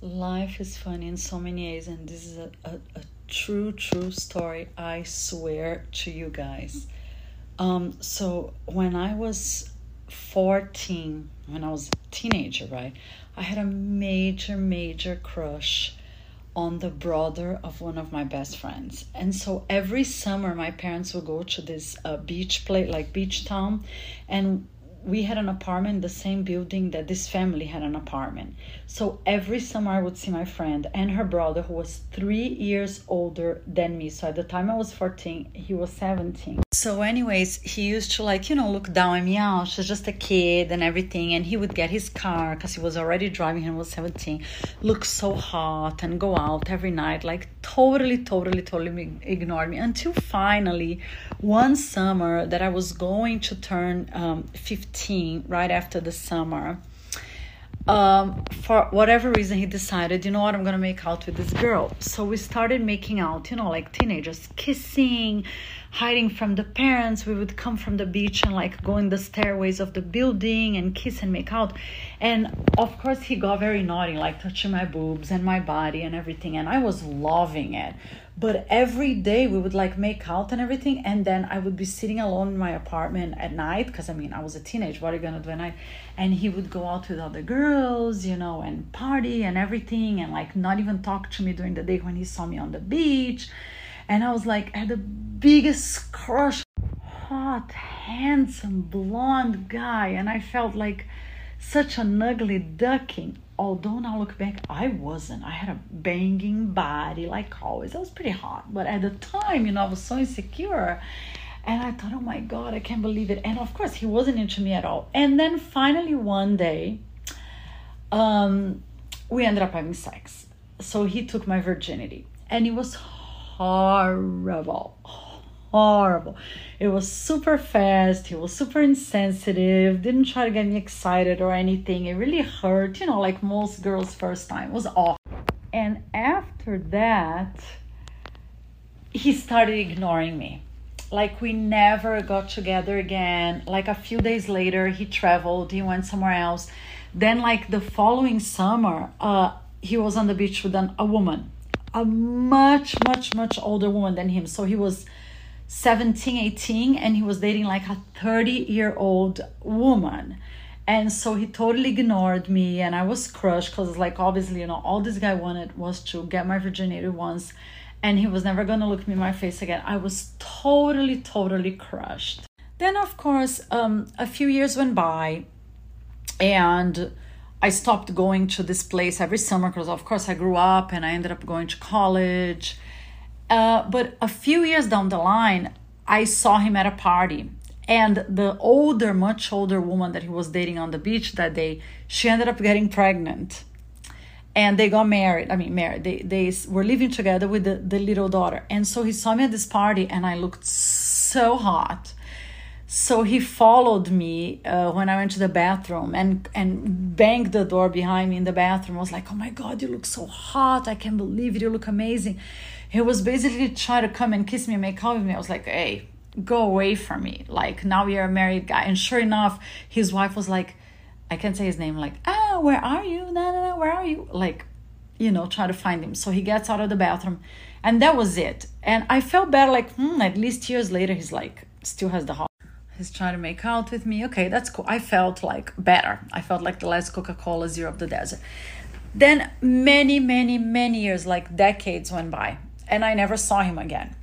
Life is funny in so many ways, and this is a true story, I swear to you guys. So when I was 14, when I was a teenager, right, I had a major crush on the brother of one of my best friends. And so every summer my parents would go to this beach town, and we had an apartment, the same building that this family had an apartment. So every summer I would see my friend and her brother, who was 3 years older than me. So at the time I was 14, he was 17. So anyways, he used to look down at me, oh, she's just a kid and everything. And he would get his car, because he was already driving and was 17, look so hot, and go out every night, totally ignored me. Until finally, one summer that I was going to turn 15, right after the summer, for whatever reason, he decided, you know what, I'm gonna make out with this girl. So we started making out, like teenagers, kissing, hiding from the parents. We would come from the beach and go in the stairways of the building and kiss and make out. And of course he got very naughty, touching my boobs and my body and everything, and I was loving it. But every day we would make out and everything, and then I would be sitting alone in my apartment at night, because I was a teenager, what are you gonna do at night? And he would go out with other girls, and party and everything, and not even talk to me during the day when he saw me on the beach. And I was I had the biggest crush, hot, handsome, blonde guy. And I felt such an ugly duckling. Although now look back, I wasn't. I had a banging body, always. I was pretty hot. But at the time, I was so insecure. And I thought, oh my God, I can't believe it. And of course, he wasn't into me at all. And then finally one day, we ended up having sex. So he took my virginity. And it was horrible. It was super fast. He was super insensitive, didn't try to get me excited or anything. It really hurt, most girls' first time. It was awful. And after that, he started ignoring me. We never got together again. A few days later, he traveled, he went somewhere else. Then the following summer, he was on the beach with a woman, a much older woman than him. So he was 17, 18, and he was dating a 30-year-old woman. And so he totally ignored me, and I was crushed, because obviously all this guy wanted was to get my virginity once, and he was never gonna look me in my face again. I was totally crushed. Then of course a few years went by, and I stopped going to this place every summer, because of course I grew up and I ended up going to college. But a few years down the line, I saw him at a party, and the much older woman that he was dating on the beach that day, she ended up getting pregnant, and they got married. They were living together with the little daughter. And so he saw me at this party, and I looked so hot. So he followed me when I went to the bathroom, and banged the door behind me in the bathroom. I was oh my God, you look so hot. I can't believe it. You look amazing. He was basically trying to come and kiss me and make out with me. I was hey, go away from me. Now you're a married guy. And sure enough, his wife was I can't say his name. Where are you? No, where are you? Try to find him. So he gets out of the bathroom, and that was it. And I felt bad, at least years later, he's still has the hot. He's trying to make out with me. Okay, that's cool. I felt better. I felt like the last Coca-Cola Zero of the desert. Then many years, decades went by, and I never saw him again.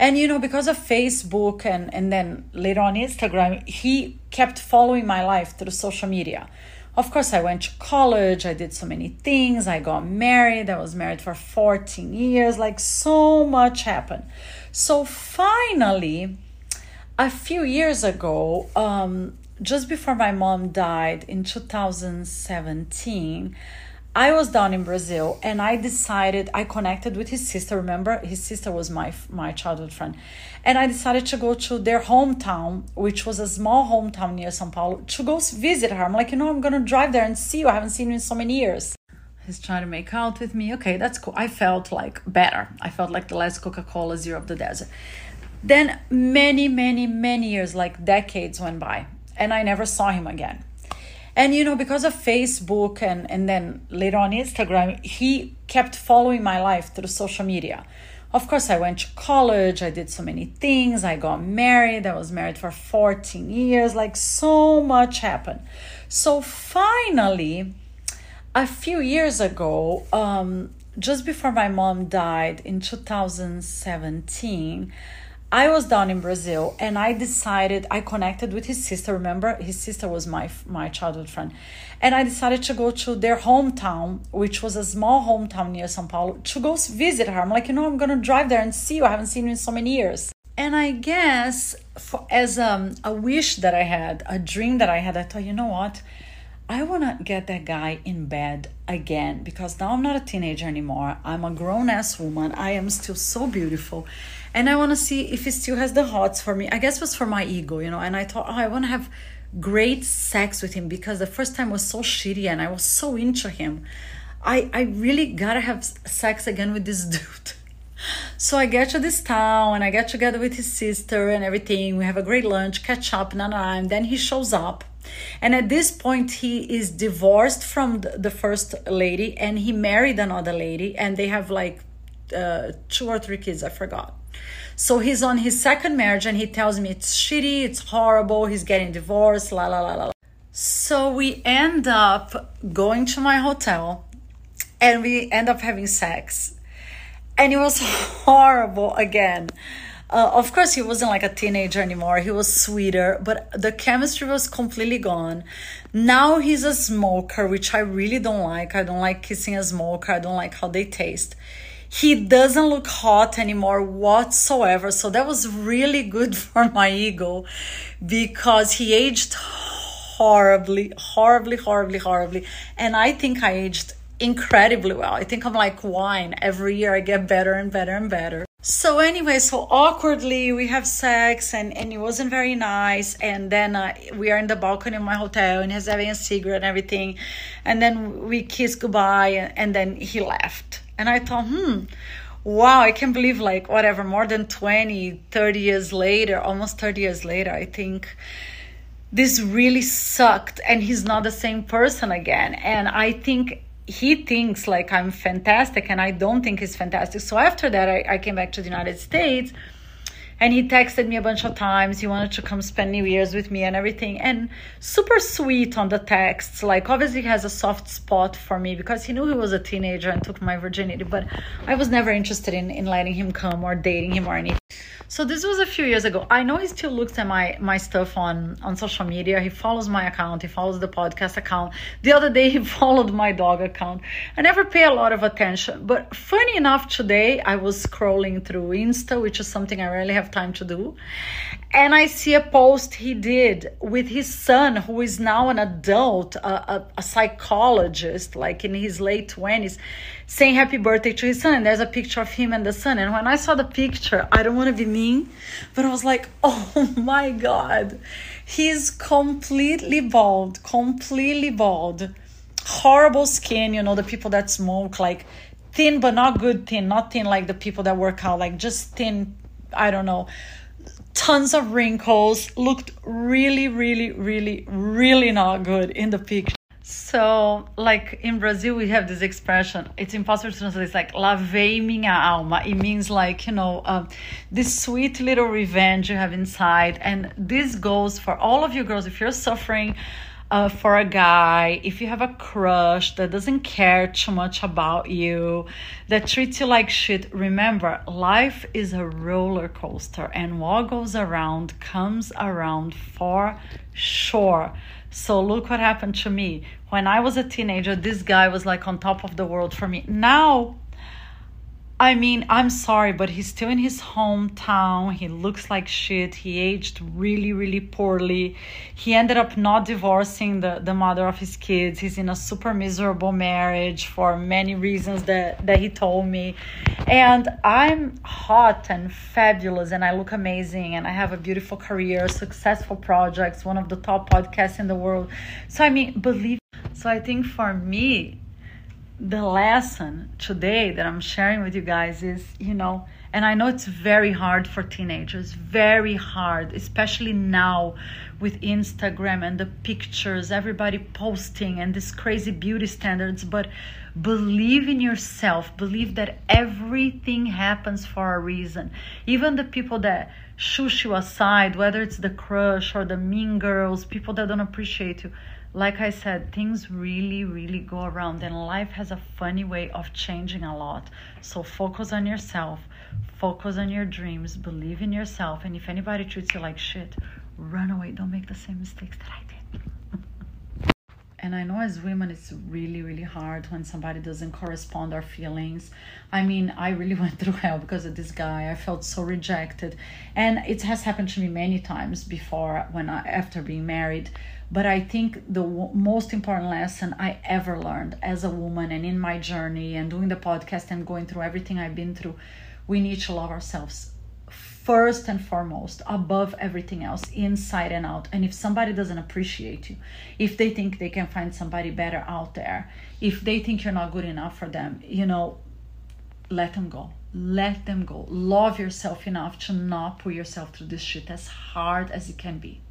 And, because of Facebook and then later on Instagram, he kept following my life through social media. Of course, I went to college. I did so many things. I got married. I was married for 14 years. So much happened. So finally, a few years ago, just before my mom died in 2017, I was down in Brazil, and I connected with his sister. Remember, his sister was my childhood friend. And I decided to go to their hometown, which was a small hometown near São Paulo, to go visit her. I'm I'm going to drive there and see you. I haven't seen you in so many years. He's trying to make out with me. Okay, that's cool. I felt better. I felt like the last Coca-Cola Zero of the desert. Then many years, decades went by, and I never saw him again. And, you know, because of Facebook and then later on Instagram, he kept following my life through social media. Of course, I went to college. I did so many things. I got married. I was married for 14 years. Like, so much happened. So finally, a few years ago, just before my mom died in 2017, I was down in Brazil and I decided, I connected with his sister. Remember, his sister was my childhood friend. And I decided to go to their hometown, which was a small hometown near São Paulo, to go visit her. I'm like, you know, I'm going to drive there and see you. I haven't seen you in so many years. And I guess as a wish that I had, a dream that I had, I thought, you know what? I want to get that guy in bed again, because now I'm not a teenager anymore. I'm a grown-ass woman. I am still so beautiful. And I want to see if he still has the hots for me. I guess it was for my ego, you know. And I thought, oh, I want to have great sex with him, because the first time was so shitty and I was so into him. I really got to have sex again with this dude. So I get to this town and I get together with his sister and everything. We have a great lunch, catch up, and then he shows up. And at this point, he is divorced from the first lady, and he married another lady, and they have like 2 or 3 kids, I forgot. So he's on his second marriage, and he tells me it's shitty, it's horrible, he's getting divorced, la, la, la, la. So we end up going to my hotel, and we end up having sex. And it was horrible again. Of course, he wasn't like a teenager anymore. He was sweeter, but the chemistry was completely gone. Now he's a smoker, which I really don't like. I don't like kissing a smoker. I don't like how they taste. He doesn't look hot anymore whatsoever. So that was really good for my ego, because he aged horribly, horribly, horribly, horribly. And I think I aged incredibly well. I think I'm like wine. Every year I get better and better and better. So anyway, so awkwardly we have sex and it wasn't very nice. And then we are in the balcony of my hotel and he's having a cigarette and everything. And then we kiss goodbye and then he left. And I thought, wow, I can't believe like whatever, more than 20, 30 years later, almost 30 years later, I think this really sucked. And he's not the same person again. And I think he thinks like I'm fantastic and I don't think he's fantastic. So after that, I came back to the United States and he texted me a bunch of times. He wanted to come spend New Year's with me and everything. And super sweet on the texts. Like obviously he has a soft spot for me because he knew he was a teenager and took my virginity. But I was never interested in letting him come or dating him or anything. So this was a few years ago. I know he still looks at my stuff on social media. He follows my account. He follows the podcast account. The other day, he followed my dog account. I never pay a lot of attention. But funny enough, today, I was scrolling through Insta, which is something I rarely have time to do. And I see a post he did with his son, who is now an adult, a psychologist, like in his late 20s, saying happy birthday to his son. And there's a picture of him and the son. And when I saw the picture, I don't want to be mean, but I was like, oh my God, he's completely bald, horrible skin. You know, the people that smoke, like thin, but not good thin, not thin like the people that work out, like just thin, I don't know, tons of wrinkles, looked really, really, really, really not good in the picture. So, like, in Brazil, we have this expression. It's impossible to translate. It's like, lavei minha alma. It means, like, you know, this sweet little revenge you have inside. And this goes for all of you girls. If you're suffering for a guy, if you have a crush that doesn't care too much about you, that treats you like shit, remember, life is a roller coaster. And what goes around comes around for sure. So look what happened to me. When I was a teenager, this guy was like on top of the world for me. Now, I mean, I'm sorry, but he's still in his hometown. He looks like shit. He aged really, really poorly. He ended up not divorcing the mother of his kids. He's in a super miserable marriage for many reasons that he told me. And I'm hot and fabulous and I look amazing and I have a beautiful career, successful projects, one of the top podcasts in the world. So I mean, I think for me, the lesson today that I'm sharing with you guys is, you know, And I know it's very hard for teenagers, very hard, especially now with Instagram and the pictures, everybody posting and these crazy beauty standards. But believe in yourself. Believe that everything happens for a reason. Even the people that shush you aside, whether it's the crush or the mean girls, people that don't appreciate you. Like I said, things really, really go around, and life has a funny way of changing a lot. So focus on yourself, focus on your dreams, believe in yourself, and if anybody treats you like shit, run away. Don't make the same mistakes that I did. And I know as women, it's really, really hard when somebody doesn't correspond our feelings. I mean, I really went through hell because of this guy. I felt so rejected, and it has happened to me many times before after being married. But I think the most important lesson I ever learned as a woman and in my journey and doing the podcast and going through everything I've been through, we need to love ourselves first and foremost, above everything else, inside and out. And if somebody doesn't appreciate you, if they think they can find somebody better out there, if they think you're not good enough for them, you know, let them go. Let them go. Love yourself enough to not put yourself through this shit as hard as it can be.